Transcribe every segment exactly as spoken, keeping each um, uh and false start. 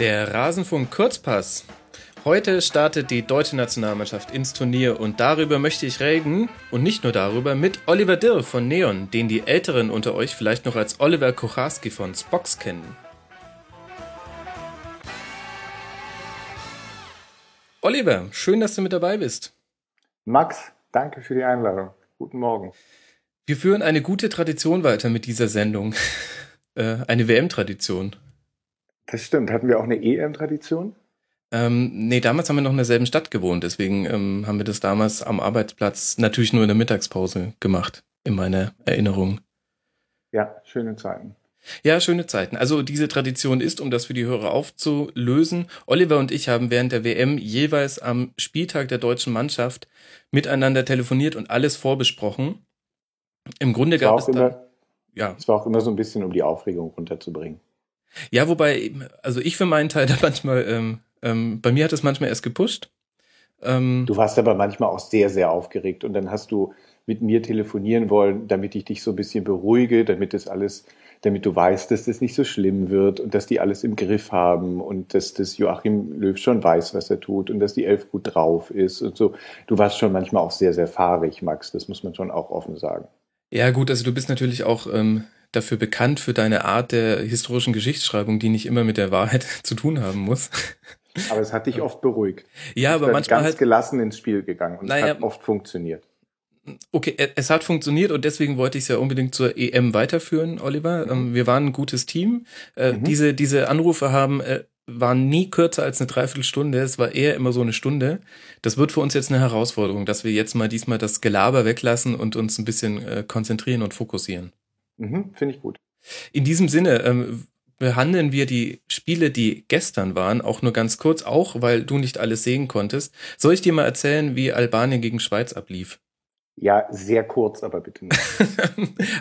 Der Rasenfunk-Kurzpass. Heute startet die deutsche Nationalmannschaft ins Turnier und darüber möchte ich reden und nicht nur darüber mit Oliver Dill von Neon, den die Älteren unter euch vielleicht noch als Oliver Kocharski von Spox kennen. Oliver, schön, dass du mit dabei bist. Max, danke für die Einladung. Guten Morgen. Wir führen eine gute Tradition weiter mit dieser Sendung. Eine W M-Tradition. Das stimmt. Hatten wir auch eine E M-Tradition? Ähm, nee, damals haben wir noch in derselben Stadt gewohnt. Deswegen ähm, haben wir das damals am Arbeitsplatz natürlich nur in der Mittagspause gemacht, in meiner Erinnerung. Ja, schöne Zeiten. Ja, schöne Zeiten. Also diese Tradition ist, um das für die Hörer aufzulösen, Oliver und ich haben während der W M jeweils am Spieltag der deutschen Mannschaft miteinander telefoniert und alles vorbesprochen. Im Grunde gab es da... Immer, ja. Es war auch immer so ein bisschen, um die Aufregung runterzubringen. Ja, wobei, also ich für meinen Teil da manchmal, ähm, ähm, bei mir hat es manchmal erst gepusht. Ähm, du warst aber manchmal auch sehr, sehr aufgeregt und dann hast du mit mir telefonieren wollen, damit ich dich so ein bisschen beruhige, damit das alles, damit du weißt, dass das nicht so schlimm wird und dass die alles im Griff haben und dass das Joachim Löw schon weiß, was er tut und dass die Elf gut drauf ist und so. Du warst schon manchmal auch sehr, sehr fahrig, Max, das muss man schon auch offen sagen. Ja gut, also du bist natürlich auch ähm, dafür bekannt für deine Art der historischen Geschichtsschreibung, die nicht immer mit der Wahrheit zu tun haben muss. Aber es hat dich oft beruhigt. Ja, aber manchmal ganz halt gelassen ins Spiel gegangen und naja, es hat oft funktioniert. Okay, es hat funktioniert und deswegen wollte ich es ja unbedingt zur E M weiterführen, Oliver. Mhm. Ähm, wir waren ein gutes Team. Äh, mhm. Diese diese Anrufe haben äh, waren nie kürzer als eine Dreiviertelstunde. Es war eher immer so eine Stunde. Das wird für uns jetzt eine Herausforderung, dass wir jetzt mal diesmal das Gelaber weglassen und uns ein bisschen äh, konzentrieren und fokussieren. Mhm, finde ich gut. In diesem Sinne ähm, behandeln wir die Spiele, die gestern waren, auch nur ganz kurz, auch weil du nicht alles sehen konntest. Soll ich dir mal erzählen, wie Albanien gegen Schweiz ablief? Ja, sehr kurz, aber bitte nicht.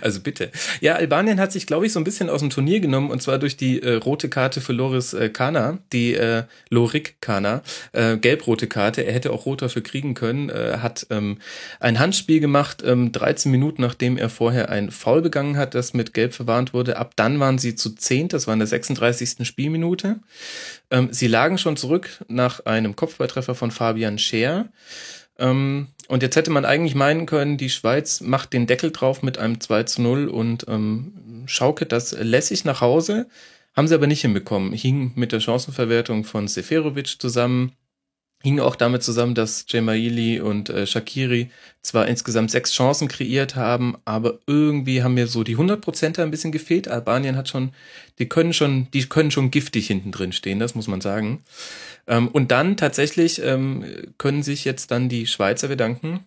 Also bitte. Ja, Albanien hat sich, glaube ich, so ein bisschen aus dem Turnier genommen und zwar durch die äh, rote Karte für Loris äh, Cana, die äh, Lorik Cana, äh, gelb-rote Karte. Er hätte auch rot dafür kriegen können, äh, hat ähm, ein Handspiel gemacht, ähm, dreizehn Minuten, nachdem er vorher ein Foul begangen hat, das mit gelb verwarnt wurde. Ab dann waren sie zu zehn, das war in der sechsunddreißigsten Spielminute. Ähm, sie lagen schon zurück nach einem Kopfballtreffer von Fabian Schär. Ähm, Und jetzt hätte man eigentlich meinen können, die Schweiz macht den Deckel drauf mit einem zwei zu null und ähm, schaukelt das lässig nach Hause. Haben sie aber nicht hinbekommen. Hing mit der Chancenverwertung von Seferovic zusammen. Hing auch damit zusammen, dass Djemayili und äh, Shaqiri zwar insgesamt sechs Chancen kreiert haben, aber irgendwie haben mir so die hundert Prozenter ein bisschen gefehlt. Albanien hat schon, die können schon, die können schon giftig hinten drin stehen, das muss man sagen. Ähm, und dann tatsächlich ähm, können sich jetzt dann die Schweizer bedanken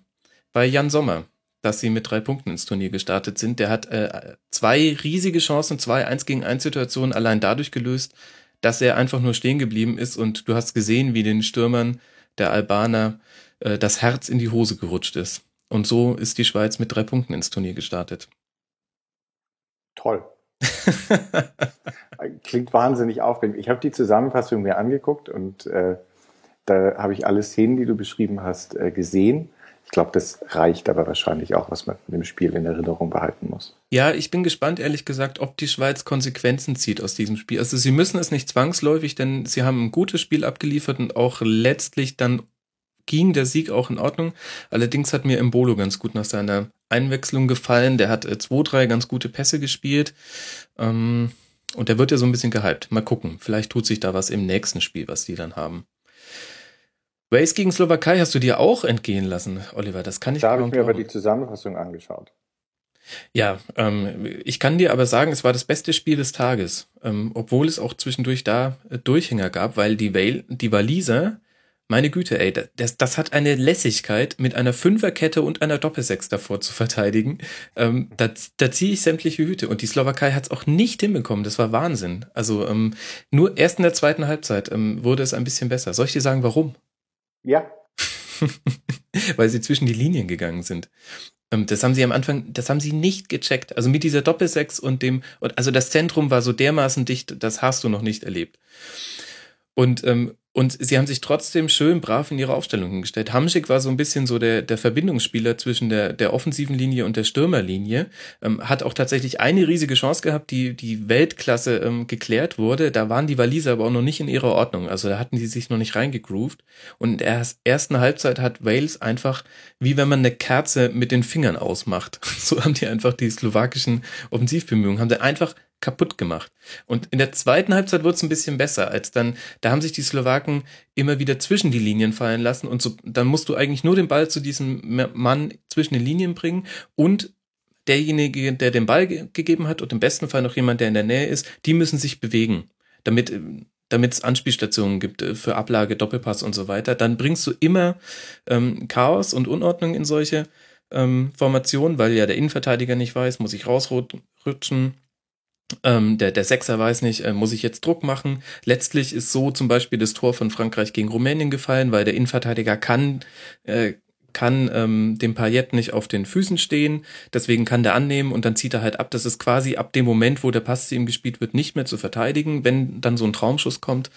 bei Jan Sommer, dass sie mit drei Punkten ins Turnier gestartet sind. Der hat äh, zwei riesige Chancen, zwei eins gegen eins Situationen allein dadurch gelöst, dass er einfach nur stehen geblieben ist und du hast gesehen, wie den Stürmern der Albaner äh, das Herz in die Hose gerutscht ist. Und so ist die Schweiz mit drei Punkten ins Turnier gestartet. Toll. Klingt wahnsinnig aufregend. Ich habe die Zusammenfassung mir angeguckt und äh, da habe ich alle Szenen, die du beschrieben hast, äh, gesehen. Ich glaube, das reicht aber wahrscheinlich auch, was man mit dem Spiel in Erinnerung behalten muss. Ja, ich bin gespannt, ehrlich gesagt, ob die Schweiz Konsequenzen zieht aus diesem Spiel. Also sie müssen es nicht zwangsläufig, denn sie haben ein gutes Spiel abgeliefert und auch letztlich dann ging der Sieg auch in Ordnung. Allerdings hat mir Embolo ganz gut nach seiner Einwechslung gefallen. Der hat zwei drei ganz gute Pässe gespielt und der wird ja so ein bisschen gehypt. Mal gucken, vielleicht tut sich da was im nächsten Spiel, was die dann haben. Wales gegen Slowakei hast du dir auch entgehen lassen, Oliver. Das kann ich da kaum glauben. Da habe ich mir aber die Zusammenfassung angeschaut. Ja, ähm, ich kann dir aber sagen, es war das beste Spiel des Tages, ähm, obwohl es auch zwischendurch da äh, Durchhänger gab, weil die, Wale, die Waliser, meine Güte, ey, das, das hat eine Lässigkeit, mit einer Fünferkette und einer Doppelsechs davor zu verteidigen. Ähm, da, da ziehe ich sämtliche Hüte. Und die Slowakei hat es auch nicht hinbekommen. Das war Wahnsinn. Also ähm, nur erst in der zweiten Halbzeit ähm, wurde es ein bisschen besser. Soll ich dir sagen, warum? Ja. Weil sie zwischen die Linien gegangen sind. Das haben sie am Anfang, das haben sie nicht gecheckt. Also mit dieser Doppelsechs und dem, also das Zentrum war so dermaßen dicht, das hast du noch nicht erlebt. Und, Und sie haben sich trotzdem schön brav in ihre Aufstellung hingestellt. Hamsik war so ein bisschen so der, der Verbindungsspieler zwischen der, der offensiven Linie und der Stürmerlinie. Ähm, hat auch tatsächlich eine riesige Chance gehabt, die, die Weltklasse ähm, geklärt wurde. Da waren die Waliser aber auch noch nicht in ihrer Ordnung. Also da hatten die sich noch nicht reingegroovt. Und in der ersten Halbzeit hat Wales einfach, wie wenn man eine Kerze mit den Fingern ausmacht. So haben die einfach die slowakischen Offensivbemühungen, haben sie einfach kaputt gemacht. Und in der zweiten Halbzeit wurde es ein bisschen besser, als dann, da haben sich die Slowaken immer wieder zwischen die Linien fallen lassen und so, dann musst du eigentlich nur den Ball zu diesem Mann zwischen den Linien bringen und derjenige, der den Ball ge- gegeben hat und im besten Fall noch jemand, der in der Nähe ist, die müssen sich bewegen, damit damit es Anspielstationen gibt für Ablage, Doppelpass und so weiter. Dann bringst du immer ähm, Chaos und Unordnung in solche ähm, Formationen, weil ja der Innenverteidiger nicht weiß, muss ich rausrutschen, Ähm, der, der Sechser weiß nicht, äh, muss ich jetzt Druck machen? Letztlich ist so zum Beispiel das Tor von Frankreich gegen Rumänien gefallen, weil der Innenverteidiger kann, äh, kann ähm, dem Payet nicht auf den Füßen stehen, deswegen kann der annehmen und dann zieht er halt ab. Das ist quasi ab dem Moment, wo der Pass zu ihm gespielt wird, nicht mehr zu verteidigen, wenn dann so ein Traumschuss kommt.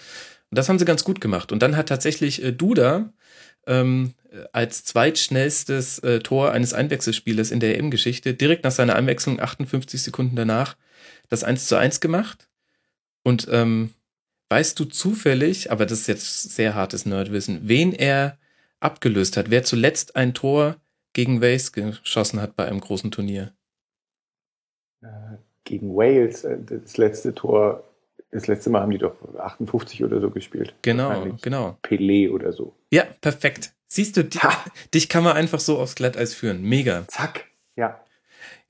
Und das haben sie ganz gut gemacht. Und dann hat tatsächlich äh, Duda ähm, als zweitschnellstes äh, Tor eines Einwechselspielers in der E M-Geschichte direkt nach seiner Einwechslung achtundfünfzig Sekunden danach das eins zu eins gemacht und ähm, weißt du zufällig, aber das ist jetzt sehr hartes Nerdwissen, wen er abgelöst hat, wer zuletzt ein Tor gegen Wales geschossen hat bei einem großen Turnier? Gegen Wales, das letzte Tor, das letzte Mal haben die doch achtundfünfzig oder so gespielt. Genau, genau. Pelé oder so. Ja, perfekt. Siehst du, dich, dich kann man einfach so aufs Glatteis führen. Mega. Zack, ja.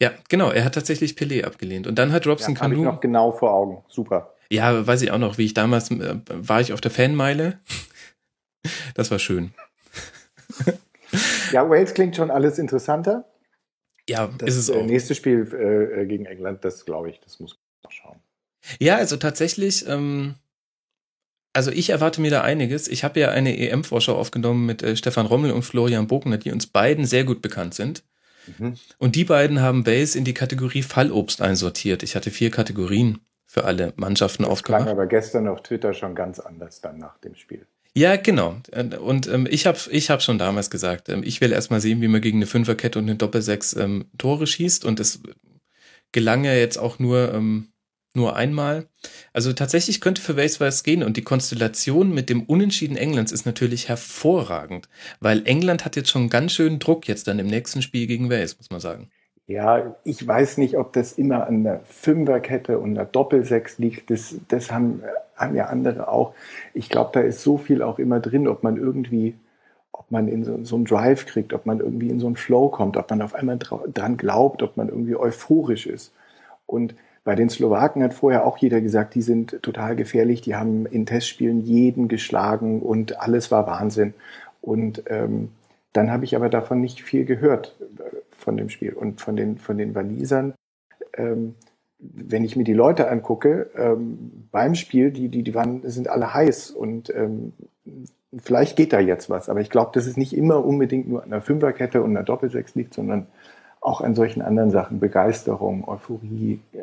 Ja, genau, er hat tatsächlich Pelé abgelehnt. Und dann hat Robson ja, Kanu... Habe ich noch genau vor Augen, super. Ja, weiß ich auch noch, wie ich damals, äh, war ich auf der Fanmeile. Das war schön. Ja, Wales klingt schon alles interessanter. Ja, das, ist es auch. Das äh, nächste Spiel äh, gegen England, das glaube ich, das muss man noch schauen. Ja, also tatsächlich... Ähm Also ich erwarte mir da einiges. Ich habe ja eine E M-Vorschau aufgenommen mit äh, Stefan Rommel und Florian Bogner, die uns beiden sehr gut bekannt sind. Mhm. Und die beiden haben Wales in die Kategorie Fallobst einsortiert. Ich hatte vier Kategorien für alle Mannschaften das aufgemacht. Das klang aber gestern auf Twitter schon ganz anders dann nach dem Spiel. Ja, genau. Und ähm, ich habe ich hab schon damals gesagt, ähm, ich will erstmal sehen, wie man gegen eine Fünferkette und eine Doppelsechs ähm, Tore schießt. Und es gelang ja jetzt auch nur... Ähm, Nur einmal. Also tatsächlich könnte für Wales was gehen und die Konstellation mit dem Unentschieden Englands ist natürlich hervorragend, weil England hat jetzt schon ganz schön Druck jetzt dann im nächsten Spiel gegen Wales, muss man sagen. Ja, ich weiß nicht, ob das immer an der Fünferkette und der Doppelsechs liegt. Das, das haben, haben ja andere auch. Ich glaube, da ist so viel auch immer drin, ob man irgendwie, ob man in so, so einen Drive kriegt, ob man irgendwie in so einen Flow kommt, ob man auf einmal dra- dran glaubt, ob man irgendwie euphorisch ist. Und bei den Slowaken hat vorher auch jeder gesagt, die sind total gefährlich, die haben in Testspielen jeden geschlagen und alles war Wahnsinn. Und ähm, dann habe ich aber davon nicht viel gehört äh, von dem Spiel und von den, von den Walisern. Ähm, wenn ich mir die Leute angucke, ähm, beim Spiel, die, die, die waren, sind alle heiß und ähm, vielleicht geht da jetzt was. Aber ich glaube, dass es nicht immer unbedingt nur an einer Fünferkette und einer Doppelsechs liegt, sondern auch an solchen anderen Sachen, Begeisterung, Euphorie, äh,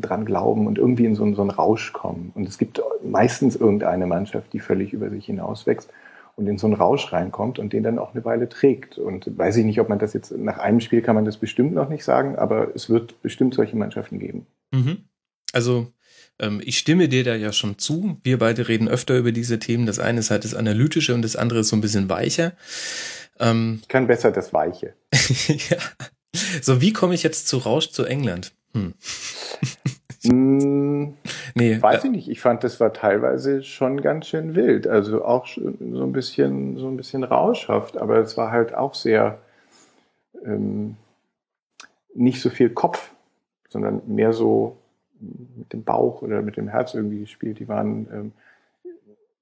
dran glauben und irgendwie in so, in so einen Rausch kommen. Und es gibt meistens irgendeine Mannschaft, die völlig über sich hinauswächst und in so einen Rausch reinkommt und den dann auch eine Weile trägt. Und weiß ich nicht, ob man das jetzt, nach einem Spiel kann man das bestimmt noch nicht sagen, aber es wird bestimmt solche Mannschaften geben. Mhm. Also ähm, ich stimme dir da ja schon zu. Wir beide reden öfter über diese Themen. Das eine ist halt das Analytische und das andere ist so ein bisschen weicher. Ähm, ich kann besser das Weiche. Ja. So, wie komme ich jetzt zu Rausch zu England? Hm. Mm, nee, weiß äh, ich nicht. Ich fand, das war teilweise schon ganz schön wild. Also auch so ein bisschen, so ein bisschen rauschhaft, aber es war halt auch sehr ähm, nicht so viel Kopf, sondern mehr so mit dem Bauch oder mit dem Herz irgendwie gespielt. Die waren ähm,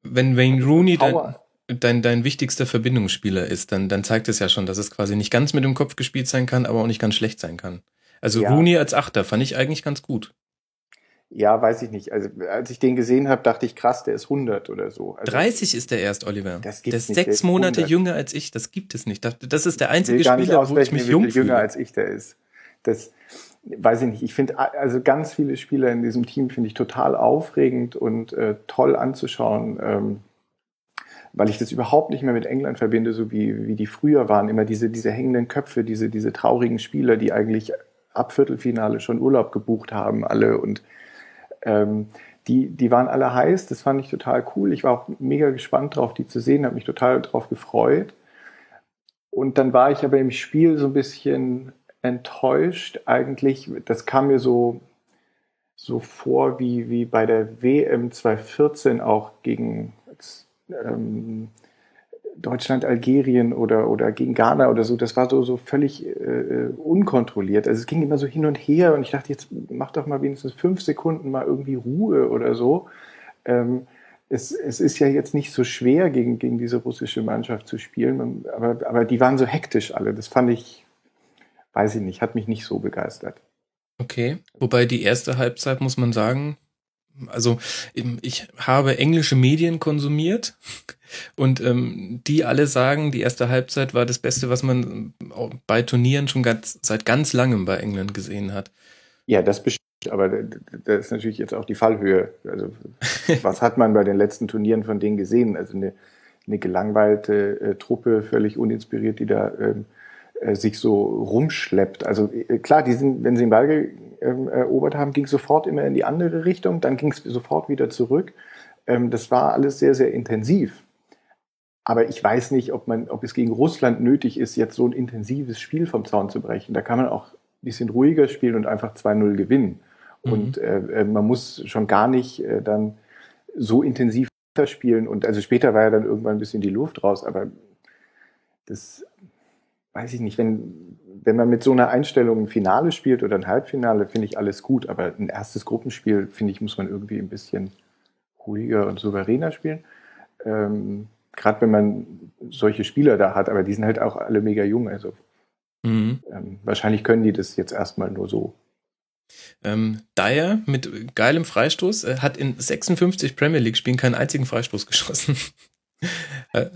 wenn Wayne Rooney dann Dein, dein wichtigster Verbindungsspieler ist, dann, dann zeigt es ja schon, dass es quasi nicht ganz mit dem Kopf gespielt sein kann, aber auch nicht ganz schlecht sein kann. Also ja. Rooney als Achter fand ich eigentlich ganz gut. Ja, weiß ich nicht. Also als ich den gesehen habe, dachte ich, krass, der ist hundert oder so. Also, dreißig ist der erst, Oliver. Das gibt's der ist nicht, sechs der ist Monate hundert. Jünger als ich, das gibt es nicht. Das, das ist der einzige Spieler, wo ich mich jung fühle. Jünger als ich der ist. Das weiß ich nicht. Ich finde, also ganz viele Spieler in diesem Team finde ich total aufregend und äh, toll anzuschauen. Ähm, weil ich das überhaupt nicht mehr mit England verbinde, so wie, wie die früher waren. Immer diese, diese hängenden Köpfe, diese, diese traurigen Spieler, die eigentlich ab Viertelfinale schon Urlaub gebucht haben, alle. Und ähm, die, die waren alle heiß. Das fand ich total cool. Ich war auch mega gespannt drauf, die zu sehen, habe mich total drauf gefreut. Und dann war ich aber im Spiel so ein bisschen enttäuscht eigentlich. Das kam mir so, so vor wie, wie bei der W M zwanzig vierzehn auch gegen ähm, Deutschland, Algerien oder, oder gegen Ghana oder so. Das war so, so völlig äh, unkontrolliert. Also es ging immer so hin und her und ich dachte, jetzt mach doch mal wenigstens fünf Sekunden mal irgendwie Ruhe oder so. Ähm, Es, es ist ja jetzt nicht so schwer, gegen, gegen diese russische Mannschaft zu spielen, aber, aber die waren so hektisch alle. Das fand ich, weiß ich nicht, hat mich nicht so begeistert. Okay, wobei die erste Halbzeit, muss man sagen, also ich habe englische Medien konsumiert und ähm, die alle sagen, die erste Halbzeit war das Beste, was man bei Turnieren schon ganz, seit ganz langem bei England gesehen hat. Ja, das bestimmt. Aber da ist natürlich jetzt auch die Fallhöhe. Also, was hat man bei den letzten Turnieren von denen gesehen? Also eine, eine gelangweilte äh, Truppe, völlig uninspiriert, die da äh, sich so rumschleppt. Also äh, klar, die sind, wenn sie den Ball äh, erobert haben, ging es sofort immer in die andere Richtung, dann ging es sofort wieder zurück. Ähm, das war alles sehr, sehr intensiv. Aber ich weiß nicht, ob man, ob es gegen Russland nötig ist, jetzt so ein intensives Spiel vom Zaun zu brechen. Da kann man auch ein bisschen ruhiger spielen und einfach zwei null gewinnen. Und äh, man muss schon gar nicht äh, dann so intensiv spielen. Und also später war ja dann irgendwann ein bisschen die Luft raus. Aber das weiß ich nicht. Wenn, wenn man mit so einer Einstellung ein Finale spielt oder ein Halbfinale, finde ich alles gut. Aber ein erstes Gruppenspiel, finde ich, muss man irgendwie ein bisschen ruhiger und souveräner spielen. Ähm, Gerade wenn man solche Spieler da hat. Aber die sind halt auch alle mega jung. Also mhm. ähm, wahrscheinlich können die das jetzt erstmal nur so. Ähm, Dyer mit geilem Freistoß äh, hat in sechsundfünfzig Premier League Spielen keinen einzigen Freistoß geschossen. äh,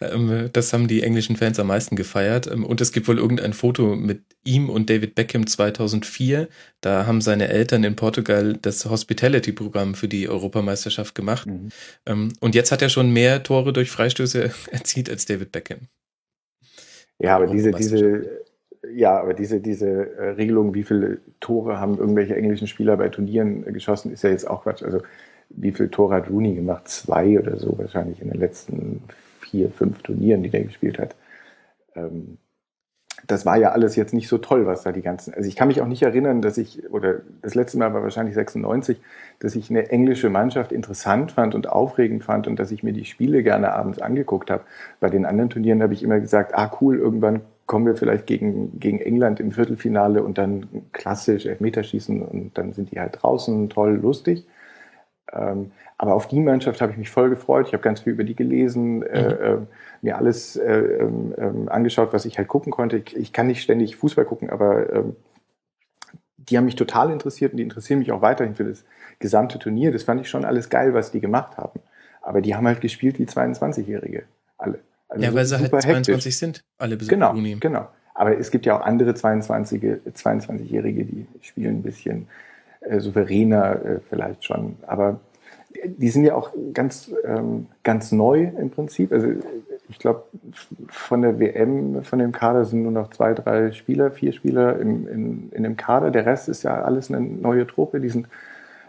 äh, das haben die englischen Fans am meisten gefeiert. Ähm, und es gibt wohl irgendein Foto mit ihm und David Beckham zweitausendvier. Da haben seine Eltern in Portugal das Hospitality-Programm für die Europameisterschaft gemacht. Mhm. Ähm, und jetzt hat er schon mehr Tore durch Freistöße erzielt als David Beckham. Ja, aber diese, diese Ja, aber diese, diese äh, Regelung, wie viele Tore haben irgendwelche englischen Spieler bei Turnieren äh, geschossen, ist ja jetzt auch Quatsch. Also wie viele Tore hat Rooney gemacht? Zwei oder so wahrscheinlich in den letzten vier, fünf Turnieren, die der gespielt hat. Ähm, das war ja alles jetzt nicht so toll, was da die ganzen... Also ich kann mich auch nicht erinnern, dass ich, oder das letzte Mal war wahrscheinlich sechsundneunzig, dass ich eine englische Mannschaft interessant fand und aufregend fand und dass ich mir die Spiele gerne abends angeguckt habe. Bei den anderen Turnieren habe ich immer gesagt, ah cool, irgendwann kommen wir vielleicht gegen, gegen England im Viertelfinale und dann klassisch Elfmeterschießen und dann sind die halt draußen, toll, lustig. Ähm, aber auf die Mannschaft habe ich mich voll gefreut. Ich habe ganz viel über die gelesen, äh, äh, mir alles äh, äh, angeschaut, was ich halt gucken konnte. Ich, ich kann nicht ständig Fußball gucken, aber äh, die haben mich total interessiert und die interessieren mich auch weiterhin für das gesamte Turnier. Das fand ich schon alles geil, was die gemacht haben. Aber die haben halt gespielt wie zweiundzwanzigjährige, alle. Also ja, weil sie halt zweiundzwanzig hektisch sind, alle bis genau, Juni. Genau, aber es gibt ja auch andere zweiundzwanzigjährige, die spielen ein bisschen äh, souveräner äh, vielleicht schon. Aber die sind ja auch ganz, ähm, ganz neu im Prinzip. Also ich glaube, von der W M, von dem Kader sind nur noch zwei, drei Spieler, vier Spieler im, in, in dem Kader. Der Rest ist ja alles eine neue Truppe, die sind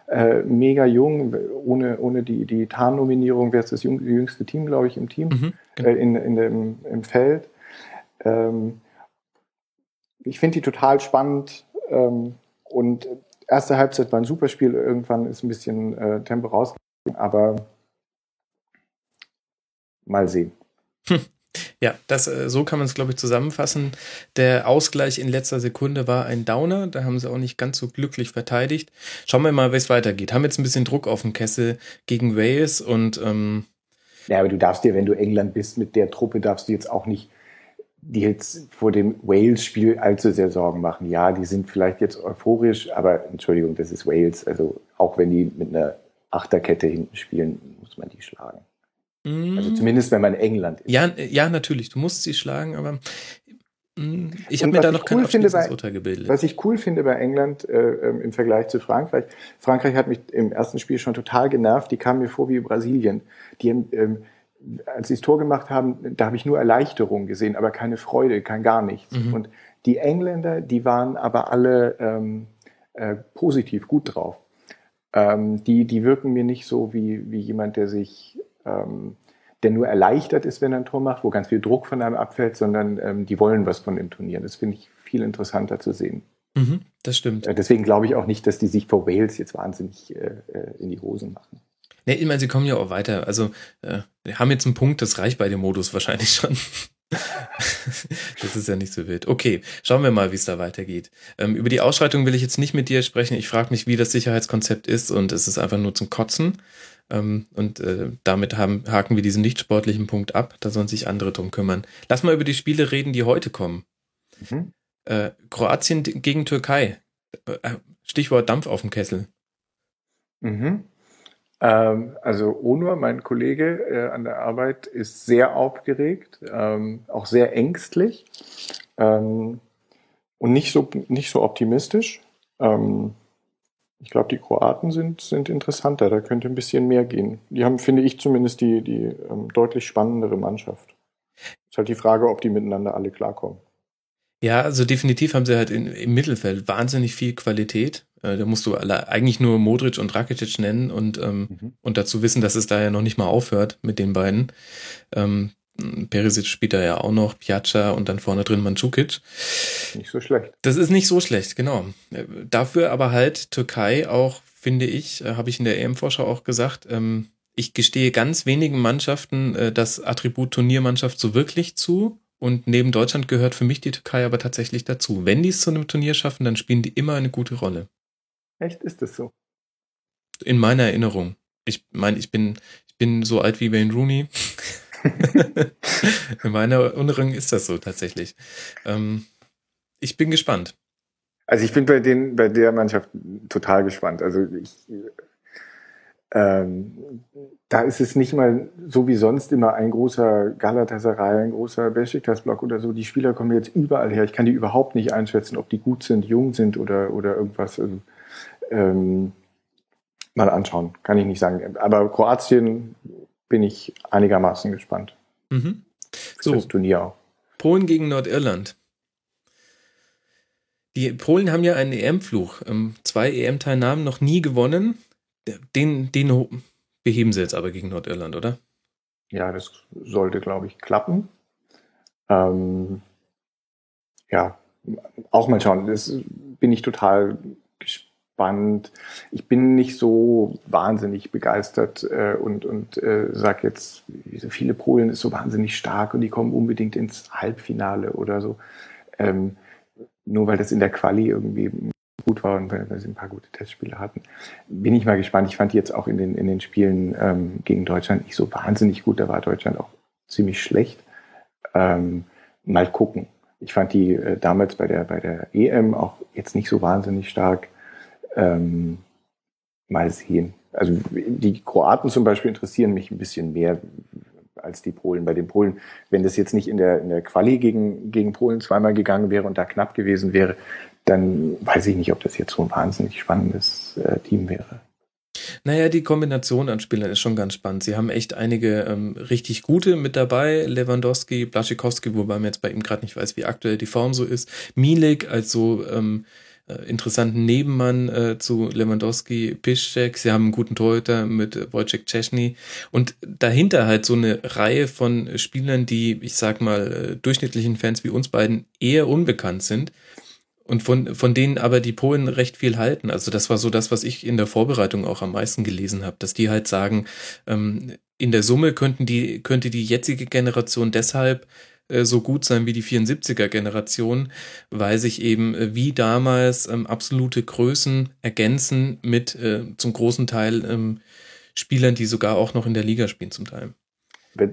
Äh, mega jung, ohne, ohne die, die Tarn-Nominierung wäre es das jung, jüngste Team, glaube ich, im Team, mhm, genau. äh, in, in dem, im Feld. Ähm, ich finde die total spannend ähm, und erste Halbzeit war ein super Spiel, irgendwann ist ein bisschen äh, Tempo rausgegangen, aber mal sehen. Hm. Ja, das, so kann man es, glaube ich, zusammenfassen. Der Ausgleich in letzter Sekunde war ein Downer. Da haben sie auch nicht ganz so glücklich verteidigt. Schauen wir mal, wie es weitergeht. Haben jetzt ein bisschen Druck auf den Kessel gegen Wales und ähm ja, aber du darfst dir, wenn du England bist, mit der Truppe darfst du jetzt auch nicht die jetzt vor dem Wales-Spiel allzu sehr Sorgen machen. Ja, die sind vielleicht jetzt euphorisch, aber Entschuldigung, das ist Wales. Also auch wenn die mit einer Achterkette hinten spielen, muss man die schlagen. Also zumindest, wenn man in England ist. Ja, ja, natürlich. Du musst sie schlagen, aber mh, ich habe mir da noch kein abschließendes Urteil gebildet. Was ich cool finde bei England äh, im Vergleich zu Frankreich, Frankreich hat mich im ersten Spiel schon total genervt. Die kamen mir vor wie Brasilien. Die haben ähm, als sie das Tor gemacht haben, da habe ich nur Erleichterung gesehen, aber keine Freude, kein gar nichts. Mhm. Und die Engländer, die waren aber alle ähm, äh, positiv, gut drauf. Ähm, die, die wirken mir nicht so wie, wie jemand, der sich, ähm, der nur erleichtert ist, wenn er ein Tor macht, wo ganz viel Druck von einem abfällt, sondern ähm, die wollen was von dem Turnier. Das finde ich viel interessanter zu sehen. Mhm, das stimmt. Äh, deswegen glaube ich auch nicht, dass die sich vor Wales jetzt wahnsinnig äh, in die Hosen machen. Ne, ich meine, sie kommen ja auch weiter. Also, äh, wir haben jetzt einen Punkt, das reicht bei dem Modus wahrscheinlich schon. Das ist ja nicht so wild. Okay, schauen wir mal, wie es da weitergeht. Ähm, über die Ausschreitung will ich jetzt nicht mit dir sprechen. Ich frage mich, wie das Sicherheitskonzept ist, und es ist einfach nur zum Kotzen. Ähm, und äh, damit haben, haken wir diesen nicht sportlichen Punkt ab. Da sollen sich andere drum kümmern. Lass mal über die Spiele reden, die heute kommen. Mhm. Äh, Kroatien gegen Türkei. Äh, Stichwort Dampf auf dem Kessel. Mhm. Ähm, also Onur, mein Kollege äh, an der Arbeit, ist sehr aufgeregt, ähm, auch sehr ängstlich ähm, und nicht so, nicht so optimistisch. Ähm, ich glaube, die Kroaten sind, sind interessanter, da könnte ein bisschen mehr gehen. Die haben, finde ich zumindest, die, die ähm, deutlich spannendere Mannschaft. Ist halt die Frage, ob die miteinander alle klarkommen. Ja, also definitiv haben sie halt in, im Mittelfeld wahnsinnig viel Qualität. Da musst du eigentlich nur Modric und Rakitic nennen und, ähm, mhm. und dazu wissen, dass es da ja noch nicht mal aufhört mit den beiden. Ähm, Perisic spielt da ja auch noch, Pjatcha und dann vorne drin Mandzukic. Nicht so schlecht. Das ist nicht so schlecht, genau. Dafür aber halt Türkei auch, finde ich, habe ich in der E M-Vorschau auch gesagt, ähm, ich gestehe ganz wenigen Mannschaften äh, das Attribut Turniermannschaft so wirklich zu. Und neben Deutschland gehört für mich die Türkei aber tatsächlich dazu. Wenn die es zu einem Turnier schaffen, dann spielen die immer eine gute Rolle. Echt? Ist das so? In meiner Erinnerung. Ich meine, ich bin, ich bin so alt wie Wayne Rooney. In meiner Erinnerung ist das so tatsächlich. Ähm, ich bin gespannt. Also ich bin bei den, bei der Mannschaft total gespannt. Also ich... Ähm, da ist es nicht mal so wie sonst immer ein großer Galatasaray, ein großer Besiktas-Block oder so. Die Spieler kommen jetzt überall her. Ich kann die überhaupt nicht einschätzen, ob die gut sind, jung sind oder, oder irgendwas. Ähm, mal anschauen, kann ich nicht sagen. Aber Kroatien bin ich einigermaßen gespannt. Mhm. So, das Turnier auch. Polen gegen Nordirland. Die Polen haben ja einen E M-Fluch. Zwei E M-Teilnahmen noch nie gewonnen. Den, den beheben sie jetzt aber gegen Nordirland, oder? Ja, das sollte, glaube ich, klappen. Ähm, ja, auch mal schauen. Das bin ich total gespannt. Ich bin nicht so wahnsinnig begeistert äh, und, und äh, sage jetzt, viele Polen ist so wahnsinnig stark und die kommen unbedingt ins Halbfinale oder so. Ähm, nur weil das in der Quali irgendwie... gut war und weil sie ein paar gute Testspiele hatten. Bin ich mal gespannt. Ich fand die jetzt auch in den, in den Spielen ähm, gegen Deutschland nicht so wahnsinnig gut. Da war Deutschland auch ziemlich schlecht. Ähm, mal gucken. Ich fand die äh, damals bei der, bei der E M auch jetzt nicht so wahnsinnig stark. Ähm, mal sehen. Also die Kroaten zum Beispiel interessieren mich ein bisschen mehr als die Polen. Bei den Polen, wenn das jetzt nicht in der, in der Quali gegen, gegen Polen zweimal gegangen wäre und da knapp gewesen wäre, dann weiß ich nicht, ob das jetzt so ein wahnsinnig spannendes äh, Team wäre. Naja, die Kombination an Spielern ist schon ganz spannend. Sie haben echt einige ähm, richtig gute mit dabei. Lewandowski, Blaschikowski, wobei man jetzt bei ihm gerade nicht weiß, wie aktuell die Form so ist. Milik als so ähm, äh, interessanten Nebenmann äh, zu Lewandowski, Piszczek. Sie haben einen guten Torhüter mit äh, Wojciech Szczesny. Und dahinter halt so eine Reihe von Spielern, die, ich sag mal, äh, durchschnittlichen Fans wie uns beiden eher unbekannt sind. Und von, von denen aber die Polen recht viel halten. Also das war so das, was ich in der Vorbereitung auch am meisten gelesen habe, dass die halt sagen, ähm, in der Summe könnten die, könnte die jetzige Generation deshalb äh, so gut sein wie die vierundsiebziger-Generation, weil sich eben äh, wie damals ähm, absolute Größen ergänzen mit äh, zum großen Teil ähm, Spielern, die sogar auch noch in der Liga spielen zum Teil.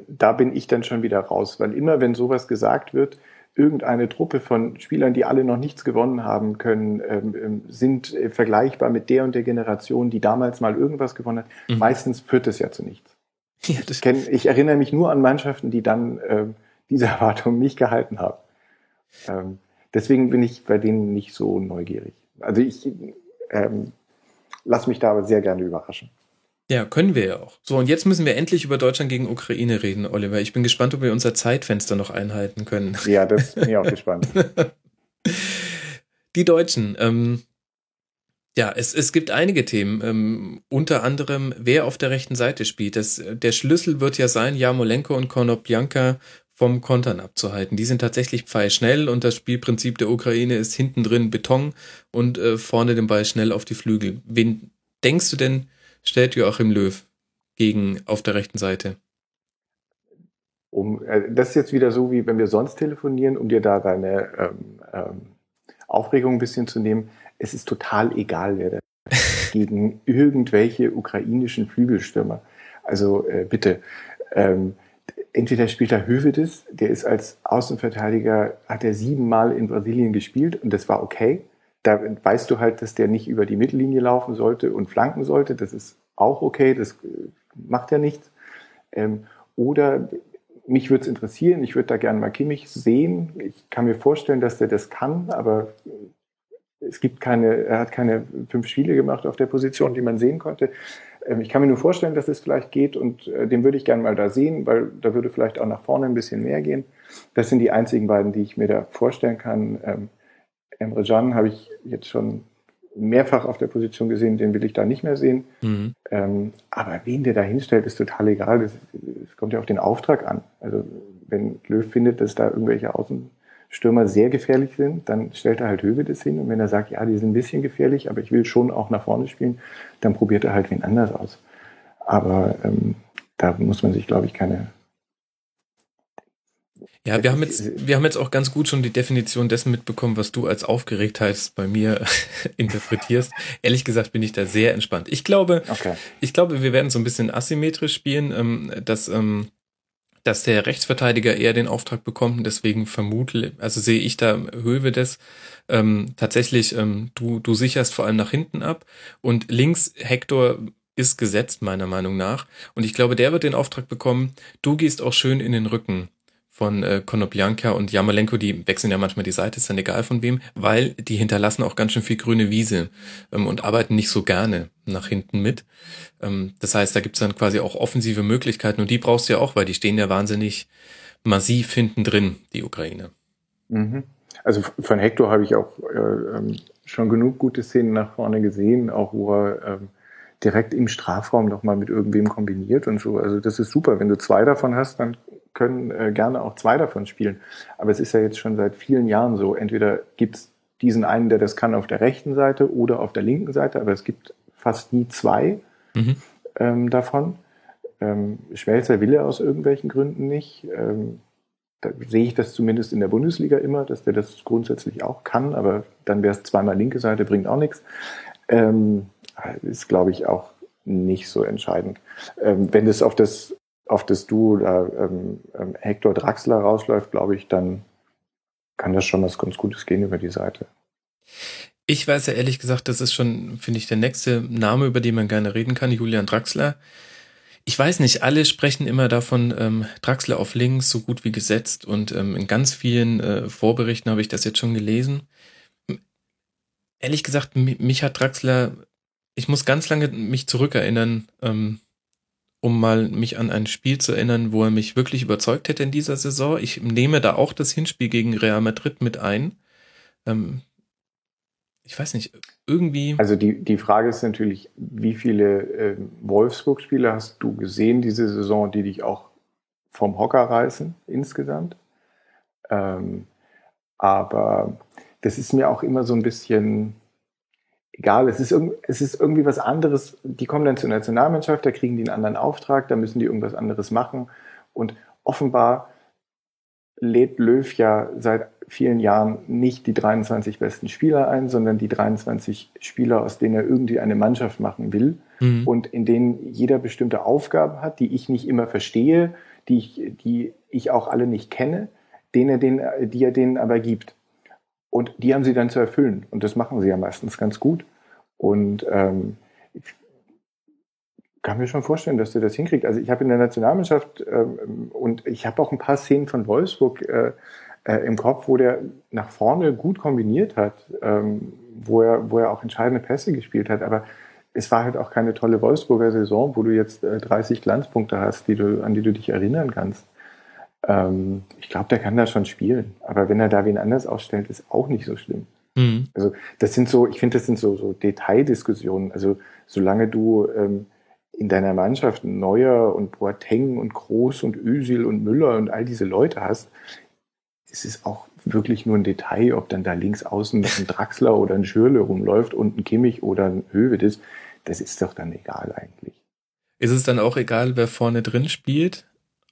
Da bin ich dann schon wieder raus, weil immer, wenn sowas gesagt wird, irgendeine Truppe von Spielern, die alle noch nichts gewonnen haben können, ähm, sind äh, vergleichbar mit der und der Generation, die damals mal irgendwas gewonnen hat. Mhm. Meistens führt es ja zu nichts. Ja, das ich, kenn, ich erinnere mich nur an Mannschaften, die dann äh, diese Erwartungen nicht gehalten haben. Ähm, deswegen bin ich bei denen nicht so neugierig. Also ich ähm, lasse mich da aber sehr gerne überraschen. Ja, können wir ja auch. So, und jetzt müssen wir endlich über Deutschland gegen Ukraine reden, Oliver. Ich bin gespannt, ob wir unser Zeitfenster noch einhalten können. Ja, das bin ich auch gespannt. Die Deutschen. Ähm, ja, es, es gibt einige Themen. Ähm, unter anderem, wer auf der rechten Seite spielt. Das, der Schlüssel wird ja sein, Yarmolenko und Konoplyanka vom Kontern abzuhalten. Die sind tatsächlich pfeilschnell und das Spielprinzip der Ukraine ist hinten drin Beton und äh, vorne den Ball schnell auf die Flügel. Wen denkst du denn, stellt Joachim Löw gegen auf der rechten Seite? Um, das ist jetzt wieder so, wie wenn wir sonst telefonieren, um dir da deine ähm, ähm, Aufregung ein bisschen zu nehmen. Es ist total egal, wer da gegen irgendwelche ukrainischen Flügelstürmer. Also äh, bitte, ähm, entweder spielt er Höwedes, der ist als Außenverteidiger, hat er siebenmal in Brasilien gespielt und das war okay. Da weißt du halt, dass der nicht über die Mittellinie laufen sollte und flanken sollte. Das ist auch okay, das macht ja nichts. Ähm, oder mich würde es interessieren, ich würde da gerne mal Kimmich sehen. Ich kann mir vorstellen, dass der das kann, aber es gibt keine, er hat keine fünf Spiele gemacht auf der Position, die man sehen konnte. Ähm, ich kann mir nur vorstellen, dass es vielleicht geht und äh, den würde ich gerne mal da sehen, weil da würde vielleicht auch nach vorne ein bisschen mehr gehen. Das sind die einzigen beiden, die ich mir da vorstellen kann. Ähm, Emre Can habe ich jetzt schon mehrfach auf der Position gesehen, den will ich da nicht mehr sehen. Mhm. Ähm, aber wen der da hinstellt, ist total egal. Das, das kommt ja auf den Auftrag an. Also wenn Löw findet, dass da irgendwelche Außenstürmer sehr gefährlich sind, dann stellt er halt Höwedes hin. Und wenn er sagt, ja, die sind ein bisschen gefährlich, aber ich will schon auch nach vorne spielen, dann probiert er halt wen anders aus. Aber ähm, da muss man sich, glaube ich, keine... Ja, wir haben jetzt, wir haben jetzt auch ganz gut schon die Definition dessen mitbekommen, was du als Aufgeregtheit bei mir interpretierst. Ehrlich gesagt bin ich da sehr entspannt. Ich glaube, okay. ich glaube, wir werden so ein bisschen asymmetrisch spielen, dass, dass der Rechtsverteidiger eher den Auftrag bekommt und deswegen vermute, also sehe ich da Höwedes tatsächlich, du, du sicherst vor allem nach hinten ab und links Hector ist gesetzt meiner Meinung nach und ich glaube, der wird den Auftrag bekommen, du gehst auch schön in den Rücken von äh, Konoplyanka und Yarmolenko, die wechseln ja manchmal die Seite, ist dann egal von wem, weil die hinterlassen auch ganz schön viel grüne Wiese ähm, und arbeiten nicht so gerne nach hinten mit. Ähm, das heißt, da gibt's dann quasi auch offensive Möglichkeiten und die brauchst du ja auch, weil die stehen ja wahnsinnig massiv hinten drin, die Ukraine. Mhm. Also von Hector habe ich auch äh, schon genug gute Szenen nach vorne gesehen, auch wo er äh, direkt im Strafraum nochmal mit irgendwem kombiniert und so. Also das ist super, wenn du zwei davon hast, dann können äh, gerne auch zwei davon spielen. Aber es ist ja jetzt schon seit vielen Jahren so. Entweder gibt es diesen einen, der das kann auf der rechten Seite oder auf der linken Seite, aber es gibt fast nie zwei mhm. ähm, davon. Ähm, Schmelzer will er aus irgendwelchen Gründen nicht. Ähm, da sehe ich das zumindest in der Bundesliga immer, dass der das grundsätzlich auch kann, aber dann wäre es zweimal linke Seite, bringt auch nichts. Ähm, ist, glaube ich, auch nicht so entscheidend. Ähm, wenn das auf das auf das Duo da ähm, ähm, Hector Draxler rausläuft, glaube ich, dann kann das schon was ganz Gutes gehen über die Seite. Ich weiß ja ehrlich gesagt, das ist schon, finde ich, der nächste Name, über den man gerne reden kann, Julian Draxler. Ich weiß nicht, alle sprechen immer davon, ähm, Draxler auf links, so gut wie gesetzt und ähm, in ganz vielen äh, Vorberichten habe ich das jetzt schon gelesen. M- ehrlich gesagt, m- mich hat Draxler, ich muss ganz lange mich zurückerinnern, ähm, um mal mich an ein Spiel zu erinnern, wo er mich wirklich überzeugt hätte in dieser Saison. Ich nehme da auch das Hinspiel gegen Real Madrid mit ein. Ähm, ich weiß nicht, irgendwie... Also die, die Frage ist natürlich, wie viele äh, Wolfsburg-Spieler hast du gesehen diese Saison, die dich auch vom Hocker reißen insgesamt? Ähm, aber das ist mir auch immer so ein bisschen... Egal, es ist, es ist irgendwie was anderes. Die kommen dann zur Nationalmannschaft, da kriegen die einen anderen Auftrag, da müssen die irgendwas anderes machen. Und offenbar lädt Löw ja seit vielen Jahren nicht die dreiundzwanzig besten Spieler ein, sondern die dreiundzwanzig Spieler, aus denen er irgendwie eine Mannschaft machen will. Mhm. Und in denen jeder bestimmte Aufgaben hat, die ich nicht immer verstehe, die ich, die ich auch alle nicht kenne, denen er denen, die er denen aber gibt. Und die haben sie dann zu erfüllen. Und das machen sie ja meistens ganz gut. Und ähm, ich kann mir schon vorstellen, dass der das hinkriegt. Also ich habe in der Nationalmannschaft ähm, und ich habe auch ein paar Szenen von Wolfsburg äh, äh, im Kopf, wo der nach vorne gut kombiniert hat, ähm, wo er, wo er auch entscheidende Pässe gespielt hat. Aber es war halt auch keine tolle Wolfsburger Saison, wo du jetzt dreißig Glanzpunkte hast, die du, an die du dich erinnern kannst. Ähm, ich glaube, der kann da schon spielen. Aber wenn er da wen anders aufstellt, ist auch nicht so schlimm. Mhm. Also das sind so, ich finde, das sind so, so Detaildiskussionen. Also solange du ähm, in deiner Mannschaft Neuer und Boateng und Groß und Özil und Müller und all diese Leute hast, ist es auch wirklich nur ein Detail, ob dann da links außen ein Draxler oder ein Schürrle rumläuft und ein Kimmich oder ein Höwedes. Das ist doch dann egal eigentlich. Ist es dann auch egal, wer vorne drin spielt?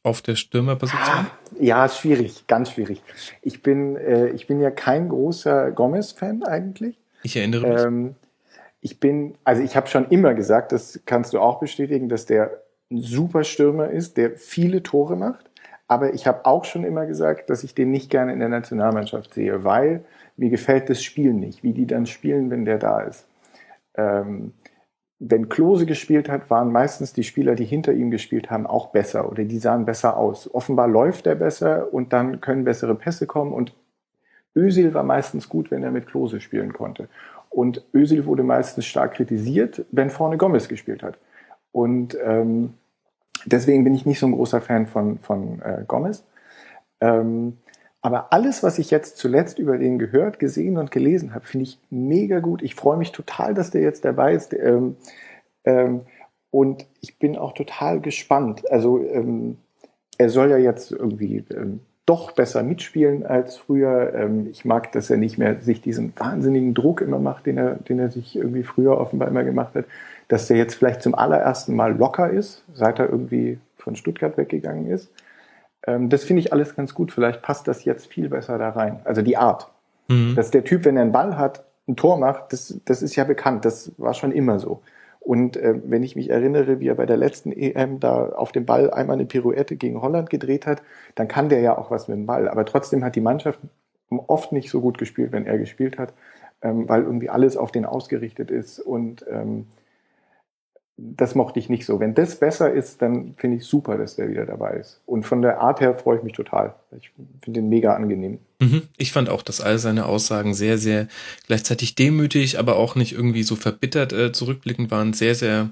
Auf der Stürmerposition? Ja, schwierig, ganz schwierig. Ich bin, äh, ich bin ja kein großer Gomez-Fan eigentlich. Ich erinnere mich. Ähm, ich bin, also ich habe schon immer gesagt, das kannst du auch bestätigen, dass der ein super Stürmer ist, der viele Tore macht. Aber ich habe auch schon immer gesagt, dass ich den nicht gerne in der Nationalmannschaft sehe, weil mir gefällt das Spiel nicht, wie die dann spielen, wenn der da ist. Ähm, Wenn Klose gespielt hat, waren meistens die Spieler, die hinter ihm gespielt haben, auch besser oder die sahen besser aus. Offenbar läuft er besser und dann können bessere Pässe kommen und Özil war meistens gut, wenn er mit Klose spielen konnte. Und Özil wurde meistens stark kritisiert, wenn vorne Gomez gespielt hat. Und ähm, deswegen bin ich nicht so ein großer Fan von, von äh, Gomez. Ähm, aber alles, was ich jetzt zuletzt über den gehört, gesehen und gelesen habe, finde ich mega gut. Ich freue mich total, dass der jetzt dabei ist. Ähm, ähm, und ich bin auch total gespannt. Also ähm, er soll ja jetzt irgendwie ähm, doch besser mitspielen als früher. Ähm, ich mag, dass er nicht mehr sich diesen wahnsinnigen Druck immer macht, den er, den er sich irgendwie früher offenbar immer gemacht hat. Dass der jetzt vielleicht zum allerersten Mal locker ist, seit er irgendwie von Stuttgart weggegangen ist. Das finde ich alles ganz gut. Vielleicht passt das jetzt viel besser da rein. Also die Art. Mhm. Dass der Typ, wenn er einen Ball hat, ein Tor macht, das, das ist ja bekannt. Das war schon immer so. Und äh, wenn ich mich erinnere, wie er bei der letzten E M da auf dem Ball einmal eine Pirouette gegen Holland gedreht hat, dann kann der ja auch was mit dem Ball. Aber trotzdem hat die Mannschaft oft nicht so gut gespielt, wenn er gespielt hat, ähm, weil irgendwie alles auf den ausgerichtet ist. Und ähm, das mochte ich nicht so. Wenn das besser ist, dann finde ich super, dass der wieder dabei ist. Und von der Art her freue ich mich total. Ich finde ihn mega angenehm. Mhm. Ich fand auch, dass all seine Aussagen sehr, sehr gleichzeitig demütig, aber auch nicht irgendwie so verbittert äh, zurückblickend waren. Sehr, sehr,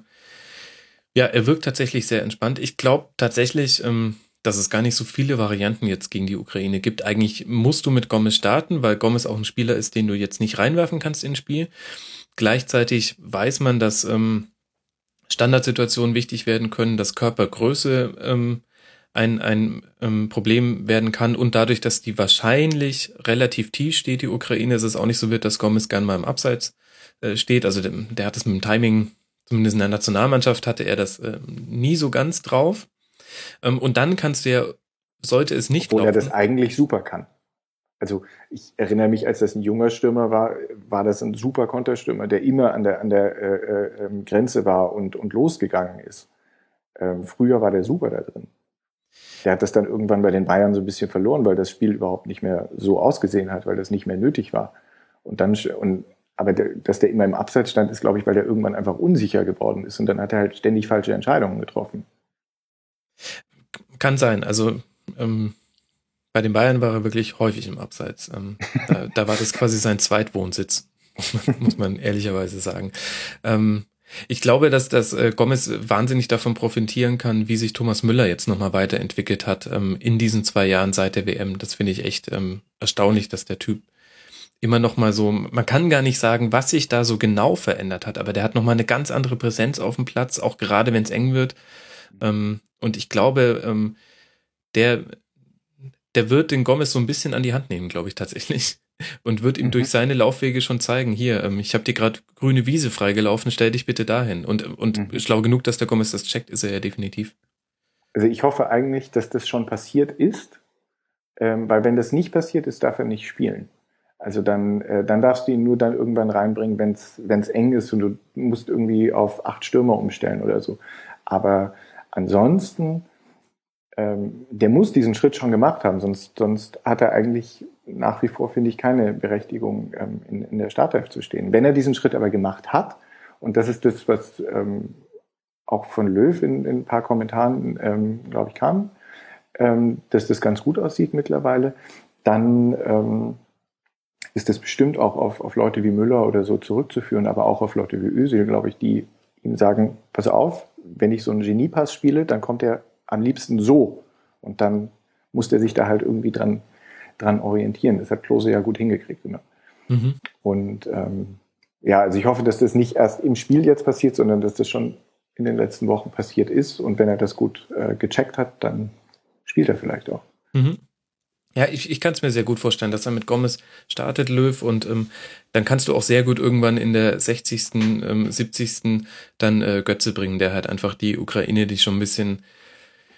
ja, er wirkt tatsächlich sehr entspannt. Ich glaube tatsächlich, ähm, dass es gar nicht so viele Varianten jetzt gegen die Ukraine gibt. Eigentlich musst du mit Gomez starten, weil Gomez auch ein Spieler ist, den du jetzt nicht reinwerfen kannst ins Spiel. Gleichzeitig weiß man, dass ähm, Standardsituationen wichtig werden können, dass Körpergröße ähm, ein, ein ähm, Problem werden kann und dadurch, dass die wahrscheinlich relativ tief steht, die Ukraine, ist es auch nicht so wird, dass Gomez gern mal im Abseits äh, steht. Also der, der hat das mit dem Timing, zumindest in der Nationalmannschaft hatte er das äh, nie so ganz drauf. Ähm, und dann kannst du ja, sollte es nicht laufen. Obwohl er das eigentlich super kann. Also ich erinnere mich, als das ein junger Stürmer war, war das ein super Konterstürmer, der immer an der, an der äh, äh, Grenze war und, und losgegangen ist. Ähm, früher war der super da drin. Der hat das dann irgendwann bei den Bayern so ein bisschen verloren, weil das Spiel überhaupt nicht mehr so ausgesehen hat, weil das nicht mehr nötig war. Und dann, und, aber der, dass der immer im Abseits stand, ist, glaube ich, weil der irgendwann einfach unsicher geworden ist. Und dann hat er halt ständig falsche Entscheidungen getroffen. Kann sein. Also ähm bei den Bayern war er wirklich häufig im Abseits. Ähm, da, da war das quasi sein Zweitwohnsitz, muss man ehrlicherweise sagen. Ähm, ich glaube, dass, dass äh, Gomez wahnsinnig davon profitieren kann, wie sich Thomas Müller jetzt nochmal weiterentwickelt hat ähm, in diesen zwei Jahren seit der W M. Das finde ich echt ähm, erstaunlich, dass der Typ immer nochmal so, man kann gar nicht sagen, was sich da so genau verändert hat, aber der hat nochmal eine ganz andere Präsenz auf dem Platz, auch gerade wenn es eng wird. Ähm, und ich glaube, ähm, der... der wird den Gomez so ein bisschen an die Hand nehmen, glaube ich tatsächlich. Und wird ihm mhm. durch seine Laufwege schon zeigen, hier, ähm, ich habe dir gerade grüne Wiese freigelaufen, stell dich bitte dahin. Und, und mhm. schlau genug, dass der Gomez das checkt, ist er ja definitiv. Also ich hoffe eigentlich, dass das schon passiert ist, ähm, weil wenn das nicht passiert ist, darf er nicht spielen. Also dann, äh, dann darfst du ihn nur dann irgendwann reinbringen, wenn es eng ist und du musst irgendwie auf acht Stürmer umstellen oder so. Aber ansonsten... der muss diesen Schritt schon gemacht haben, sonst, sonst hat er eigentlich nach wie vor, finde ich, keine Berechtigung, in, in der Startelf zu stehen. Wenn er diesen Schritt aber gemacht hat, und das ist das, was ähm, auch von Löw in, in ein paar Kommentaren, ähm, glaube ich, kam, ähm, dass das ganz gut aussieht mittlerweile, dann ähm, ist das bestimmt auch auf, auf Leute wie Müller oder so zurückzuführen, aber auch auf Leute wie Özil, glaube ich, die ihm sagen, pass auf, wenn ich so einen Geniepass spiele, dann kommt er am liebsten so. Und dann muss der sich da halt irgendwie dran, dran orientieren. Das hat Klose ja gut hingekriegt. Genau. Mhm. Und ähm, ja, also ich hoffe, dass das nicht erst im Spiel jetzt passiert, sondern dass das schon in den letzten Wochen passiert ist. Und wenn er das gut äh, gecheckt hat, dann spielt er vielleicht auch. Mhm. Ja, ich, ich kann es mir sehr gut vorstellen, dass er mit Gomez startet, Löw, und ähm, dann kannst du auch sehr gut irgendwann in der sechzigsten., ähm, siebzigsten dann äh, Götze bringen, der halt einfach die Ukraine, die schon ein bisschen,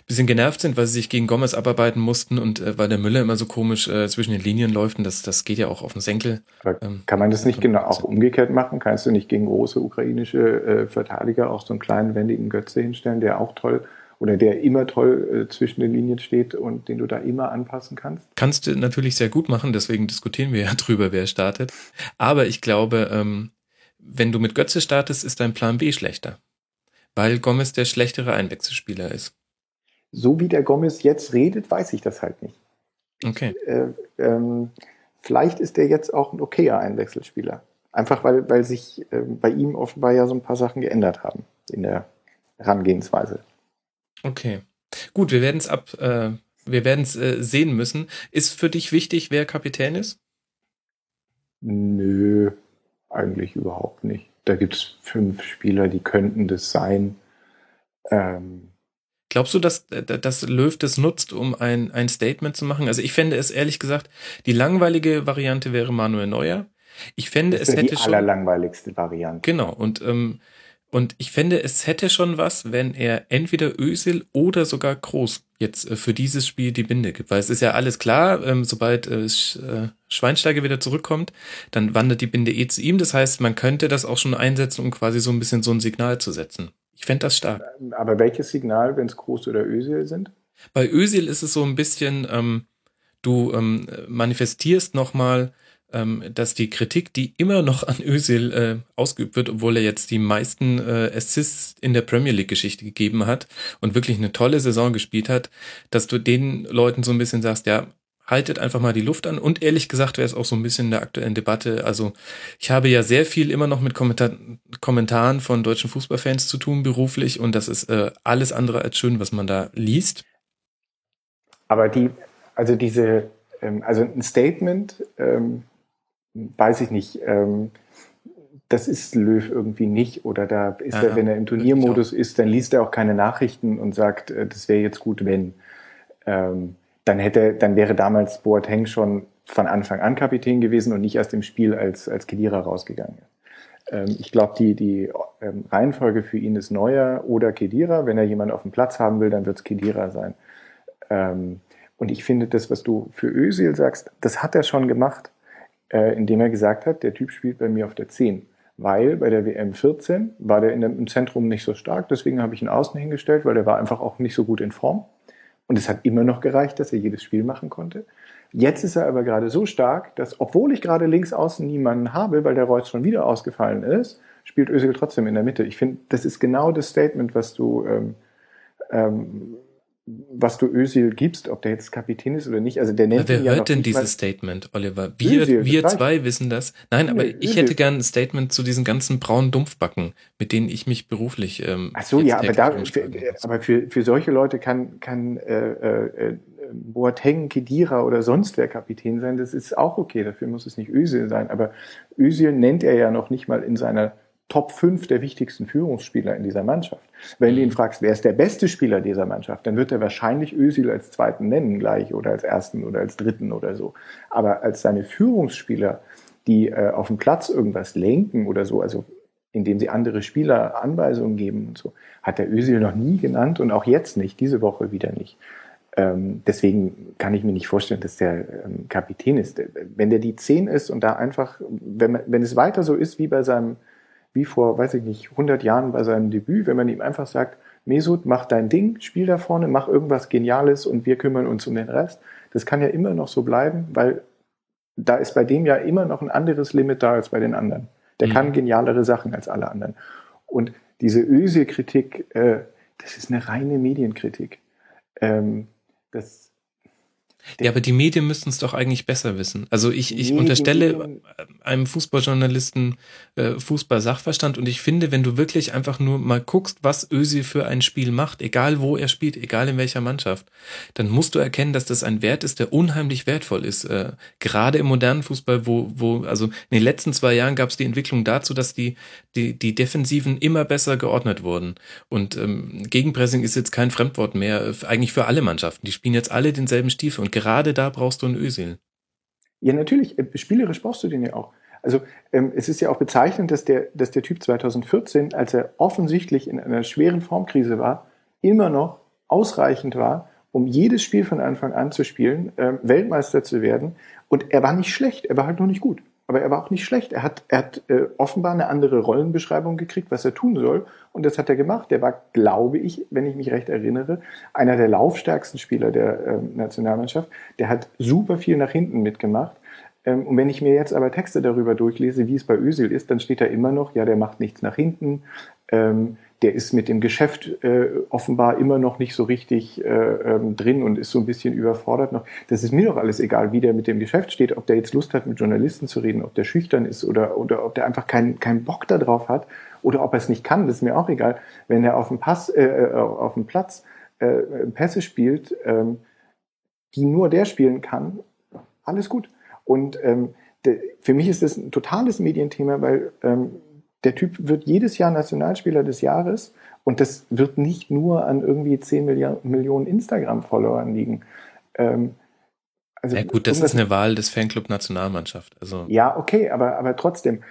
bisschen genervt sind, weil sie sich gegen Gomez abarbeiten mussten und äh, weil der Müller immer so komisch äh, zwischen den Linien läuft, und das, das geht ja auch auf den Senkel. Ähm, kann man das nicht genau auch umgekehrt machen? Kannst du nicht gegen große ukrainische äh, Verteidiger auch so einen kleinen, wendigen Götze hinstellen, der auch toll oder der immer toll äh, zwischen den Linien steht und den du da immer anpassen kannst? Kannst du natürlich sehr gut machen, deswegen diskutieren wir ja drüber, wer startet. Aber ich glaube, ähm, wenn du mit Götze startest, ist dein Plan B schlechter, weil Gomez der schlechtere Einwechselspieler ist. So wie der Gomez jetzt redet, weiß ich das halt nicht. Okay. Äh, ähm, vielleicht ist der jetzt auch ein okayer Einwechselspieler. Einfach, weil, weil sich äh, bei ihm offenbar ja so ein paar Sachen geändert haben in der Herangehensweise. Okay, gut, wir werden es ab, äh, wir werden es äh, sehen müssen. Ist für dich wichtig, wer Kapitän ist? Nö, eigentlich überhaupt nicht. Da gibt es fünf Spieler, die könnten das sein. Ähm, Glaubst du, dass, dass Löw das nutzt, um ein, ein Statement zu machen? Also ich fände es ehrlich gesagt, die langweilige Variante wäre Manuel Neuer. Ich fände, das es hätte die schon... die allerlangweiligste Variante. Genau, und ähm, Und ich fände, es hätte schon was, wenn er entweder Özil oder sogar Groß jetzt für dieses Spiel die Binde gibt. Weil es ist ja alles klar, ähm, sobald äh, Schweinsteiger wieder zurückkommt, dann wandert die Binde eh zu ihm. Das heißt, man könnte das auch schon einsetzen, um quasi so ein bisschen so ein Signal zu setzen. Ich fände das stark. Aber welches Signal, wenn es Groß oder Özil sind? Bei Özil ist es so ein bisschen, ähm, du ähm, manifestierst nochmal, dass die Kritik, die immer noch an Özil äh, ausgeübt wird, obwohl er jetzt die meisten äh, Assists in der Premier League-Geschichte gegeben hat und wirklich eine tolle Saison gespielt hat, dass du den Leuten so ein bisschen sagst, ja, haltet einfach mal die Luft an. Und ehrlich gesagt wäre es auch so ein bisschen in der aktuellen Debatte, also ich habe ja sehr viel immer noch mit Kommentar- Kommentaren von deutschen Fußballfans zu tun beruflich, und das ist äh, alles andere als schön, was man da liest. Aber die, also diese, ähm, also ein Statement, ähm weiß ich nicht, ähm, das ist Löw irgendwie nicht, oder da ist ja, er, wenn er im Turniermodus ist, dann liest er auch keine Nachrichten und sagt, äh, das wäre jetzt gut, wenn. Ähm, dann hätte, dann wäre damals Boateng schon von Anfang an Kapitän gewesen und nicht erst im Spiel, als, als Khedira rausgegangen ist. Ähm, ich glaube, die, die ähm, Reihenfolge für ihn ist Neuer oder Khedira. Wenn er jemanden auf dem Platz haben will, dann wird es Khedira sein. Ähm, und ich finde, das, was du für Özil sagst, das hat er schon gemacht, indem er gesagt hat, der Typ spielt bei mir auf der zehn, weil bei der W M vierzehn war der in dem, im Zentrum nicht so stark, deswegen habe ich ihn außen hingestellt, weil der war einfach auch nicht so gut in Form, und es hat immer noch gereicht, dass er jedes Spiel machen konnte. Jetzt ist er aber gerade so stark, dass, obwohl ich gerade links außen niemanden habe, weil der Reus schon wieder ausgefallen ist, spielt Özil trotzdem in der Mitte. Ich finde, das ist genau das Statement, was du ähm, ähm, was du Özil gibst, ob der jetzt Kapitän ist oder nicht. Also der nennt ja, wer ja hört denn dieses Statement, Oliver? Wir, Özil, wir zwei wissen das. Nein, aber Özil. Ich hätte gern ein Statement zu diesen ganzen braunen Dumpfbacken, mit denen ich mich beruflich... Ähm, Ach so, ja, aber, da, für, aber für, für solche Leute kann, kann äh, äh, Boateng, Khedira oder sonst wer Kapitän sein. Das ist auch okay, dafür muss es nicht Özil sein. Aber Özil nennt er ja noch nicht mal in seiner Top fünf der wichtigsten Führungsspieler in dieser Mannschaft. Wenn du ihn fragst, wer ist der beste Spieler dieser Mannschaft, dann wird er wahrscheinlich Özil als zweiten nennen gleich oder als ersten oder als dritten oder so. Aber als seine Führungsspieler, die äh, auf dem Platz irgendwas lenken oder so, also indem sie andere Spieler Anweisungen geben und so, hat der Özil noch nie genannt und auch jetzt nicht, diese Woche wieder nicht. Ähm, deswegen kann ich mir nicht vorstellen, dass der ähm, Kapitän ist. Wenn der die zehn ist und da einfach, wenn, man, wenn es weiter so ist wie bei seinem wie vor, weiß ich nicht, hundert Jahren bei seinem Debüt, wenn man ihm einfach sagt, Mesut, mach dein Ding, spiel da vorne, mach irgendwas Geniales und wir kümmern uns um den Rest. Das kann ja immer noch so bleiben, weil da ist bei dem ja immer noch ein anderes Limit da als bei den anderen. Der mhm. kann genialere Sachen als alle anderen. Und diese Özil-Kritik, äh, das ist eine reine Medienkritik. Ähm, das Ja, aber die Medien müssten es doch eigentlich besser wissen. Also ich, ich unterstelle einem Fußballjournalisten äh, Fußball-Sachverstand, und ich finde, wenn du wirklich einfach nur mal guckst, was Özil für ein Spiel macht, egal wo er spielt, egal in welcher Mannschaft, dann musst du erkennen, dass das ein Wert ist, der unheimlich wertvoll ist. Äh, gerade im modernen Fußball, wo, wo, also in den letzten zwei Jahren gab es die Entwicklung dazu, dass die, die, die Defensiven immer besser geordnet wurden. Und ähm, Gegenpressing ist jetzt kein Fremdwort mehr, eigentlich für alle Mannschaften. Die spielen jetzt alle denselben Stiefel, und gerade da brauchst du einen Özil. Ja, natürlich. Spielerisch brauchst du den ja auch. Also ähm, es ist ja auch bezeichnend, dass der, dass der Typ zwanzig vierzehn, als er offensichtlich in einer schweren Formkrise war, immer noch ausreichend war, um jedes Spiel von Anfang an zu spielen, ähm, Weltmeister zu werden. Und er war nicht schlecht, er war halt nur nicht gut. Aber er war auch nicht schlecht. Er hat, er hat äh, offenbar eine andere Rollenbeschreibung gekriegt, was er tun soll. Und das hat er gemacht. Er war, glaube ich, wenn ich mich recht erinnere, einer der laufstärksten Spieler der äh, Nationalmannschaft. Der hat super viel nach hinten mitgemacht. Ähm, und wenn ich mir jetzt aber Texte darüber durchlese, wie es bei Özil ist, dann steht da immer noch, ja, der macht nichts nach hinten. Ähm, der ist mit dem Geschäft äh, offenbar immer noch nicht so richtig äh, ähm, drin und ist so ein bisschen überfordert noch. Das ist mir doch alles egal, wie der mit dem Geschäft steht, ob der jetzt Lust hat, mit Journalisten zu reden, ob der schüchtern ist oder, oder ob der einfach keinen keinen Bock da drauf hat oder ob er es nicht kann, das ist mir auch egal. Wenn er auf dem Pass, äh, auf dem Platz äh, Pässe spielt, äh, die nur der spielen kann, alles gut. Und ähm, de, für mich ist das ein totales Medienthema, weil ähm, der Typ wird jedes Jahr Nationalspieler des Jahres, und das wird nicht nur an irgendwie zehn Milliarden, Millionen Instagram-Followern liegen. Ähm, also ja gut, das ist eine Wahl des Fanclub-Nationalmannschaft. Also ja, okay, aber, aber trotzdem.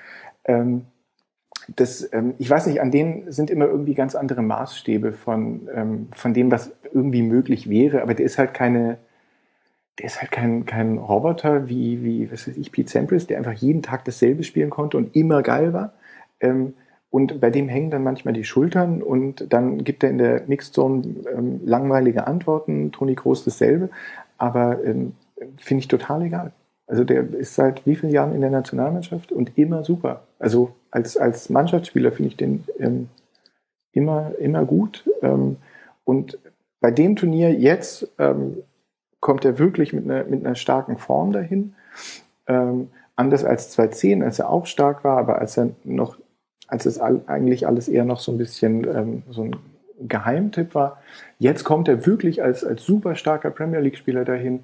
Ähm, das, ähm, ich weiß nicht, an denen sind immer irgendwie ganz andere Maßstäbe von, ähm, von dem, was irgendwie möglich wäre, aber der ist halt keine... Der ist halt kein, kein Roboter wie, wie was weiß ich, Pete Sampras, der einfach jeden Tag dasselbe spielen konnte und immer geil war. Ähm, und bei dem hängen dann manchmal die Schultern, und dann gibt er in der Mixzone ähm, langweilige Antworten, Toni Kroos dasselbe. Aber ähm, finde ich total egal. Also der ist seit wie vielen Jahren in der Nationalmannschaft und immer super. Also als, als Mannschaftsspieler finde ich den ähm, immer, immer gut. Ähm, und bei dem Turnier jetzt... Ähm, kommt er wirklich mit einer, mit einer starken Form dahin. Ähm, anders als zwanzig zehn, als er auch stark war, aber als er noch, als es all, eigentlich alles eher noch so ein bisschen ähm, so ein Geheimtipp war. Jetzt kommt er wirklich als, als super starker Premier League-Spieler dahin,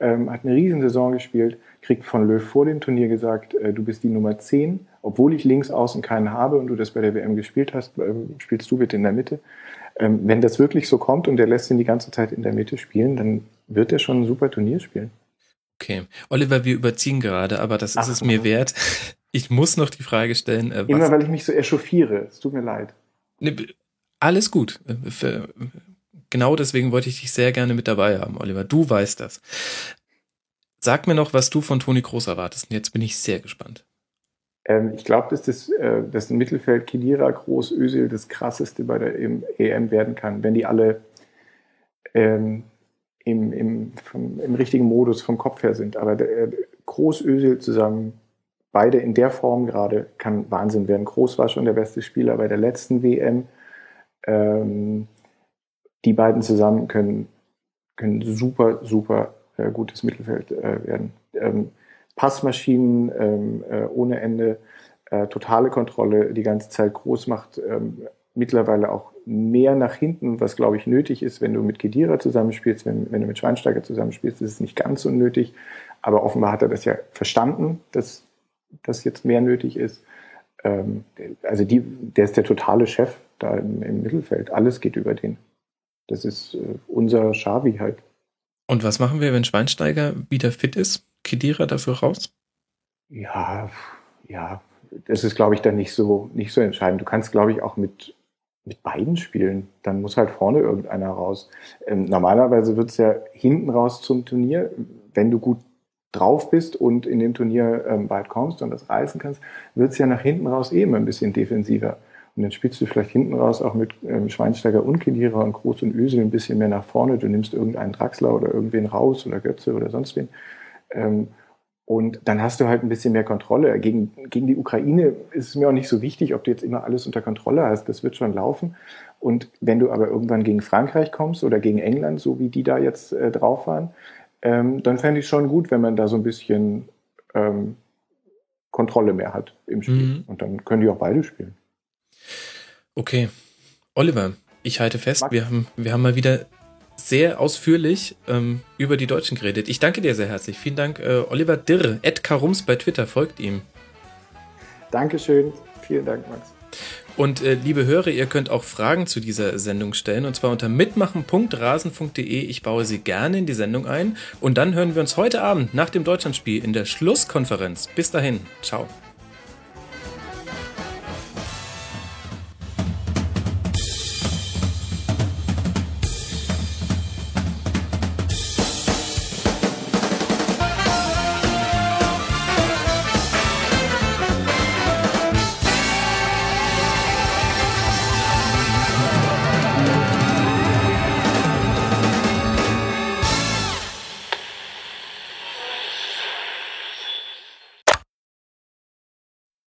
ähm, hat eine Riesensaison gespielt, kriegt von Löw vor dem Turnier gesagt, äh, du bist die Nummer zehn, obwohl ich links außen keinen habe und du das bei der W M gespielt hast, ähm, spielst du bitte in der Mitte. Ähm, wenn das wirklich so kommt und der lässt ihn die ganze Zeit in der Mitte spielen, dann wird er schon ein super Turnier spielen. Okay. Oliver, wir überziehen gerade, aber das ist Ach, es mir okay. wert. Ich muss noch die Frage stellen. Äh, Immer was? Weil ich mich so echauffiere. Es tut mir leid. Ne, alles gut. Für, genau deswegen wollte ich dich sehr gerne mit dabei haben, Oliver. Du weißt das. Sag mir noch, was du von Toni Kroos erwartest. Und jetzt bin ich sehr gespannt. Ähm, ich glaube, dass das, äh, das Mittelfeld Khedira, Groß, Özil das krasseste bei der E M werden kann, wenn die alle... Ähm, im, im, vom, im richtigen Modus vom Kopf her sind. Aber der, Groß, Özil zusammen, beide in der Form gerade, kann Wahnsinn werden. Groß war schon der beste Spieler bei der letzten W M. Ähm, die beiden zusammen können, können super, super äh, gutes Mittelfeld äh, werden. Ähm, Passmaschinen ähm, äh, ohne Ende, äh, totale Kontrolle die ganze Zeit. Groß macht ähm, mittlerweile auch mehr nach hinten, was, glaube ich, nötig ist, wenn du mit Khedira zusammenspielst, wenn, wenn du mit Schweinsteiger zusammenspielst, ist es nicht ganz unnötig, aber offenbar hat er das ja verstanden, dass das jetzt mehr nötig ist. Ähm, also die, der ist der totale Chef da im, im Mittelfeld, alles geht über den. Das ist äh, unser Xavi halt. Und was machen wir, wenn Schweinsteiger wieder fit ist? Khedira dafür raus? Ja, ja, das ist, glaube ich, dann nicht so, nicht so entscheidend. Du kannst, glaube ich, auch mit mit beiden spielen, dann muss halt vorne irgendeiner raus. Ähm, normalerweise wird es ja hinten raus zum Turnier, wenn du gut drauf bist und in dem Turnier ähm, weit kommst und das reißen kannst, wird es ja nach hinten raus eh immer ein bisschen defensiver. Und dann spielst du vielleicht hinten raus auch mit ähm, Schweinsteiger und Khedira und Groß und Özil ein bisschen mehr nach vorne. Du nimmst irgendeinen Draxler oder irgendwen raus oder Götze oder sonst wen. Ähm, Und dann hast du halt ein bisschen mehr Kontrolle. Gegen, gegen die Ukraine ist es mir auch nicht so wichtig, ob du jetzt immer alles unter Kontrolle hast. Das wird schon laufen. Und wenn du aber irgendwann gegen Frankreich kommst oder gegen England, so wie die da jetzt äh, drauf waren, ähm, dann fände ich schon gut, wenn man da so ein bisschen ähm, Kontrolle mehr hat im Spiel. Mhm. Und dann können die auch beide spielen. Okay. Oliver, ich halte fest, wir haben, wir haben mal wieder sehr ausführlich ähm, über die Deutschen geredet. Ich danke dir sehr herzlich. Vielen Dank, äh, Oliver Dirr, at karums bei Twitter, folgt ihm. Dankeschön. Vielen Dank, Max. Und äh, liebe Hörer, ihr könnt auch Fragen zu dieser Sendung stellen, und zwar unter mitmachen punkt rasen punkt de. Ich baue sie gerne in die Sendung ein. Und dann hören wir uns heute Abend nach dem Deutschlandspiel in der Schlusskonferenz. Bis dahin. Ciao.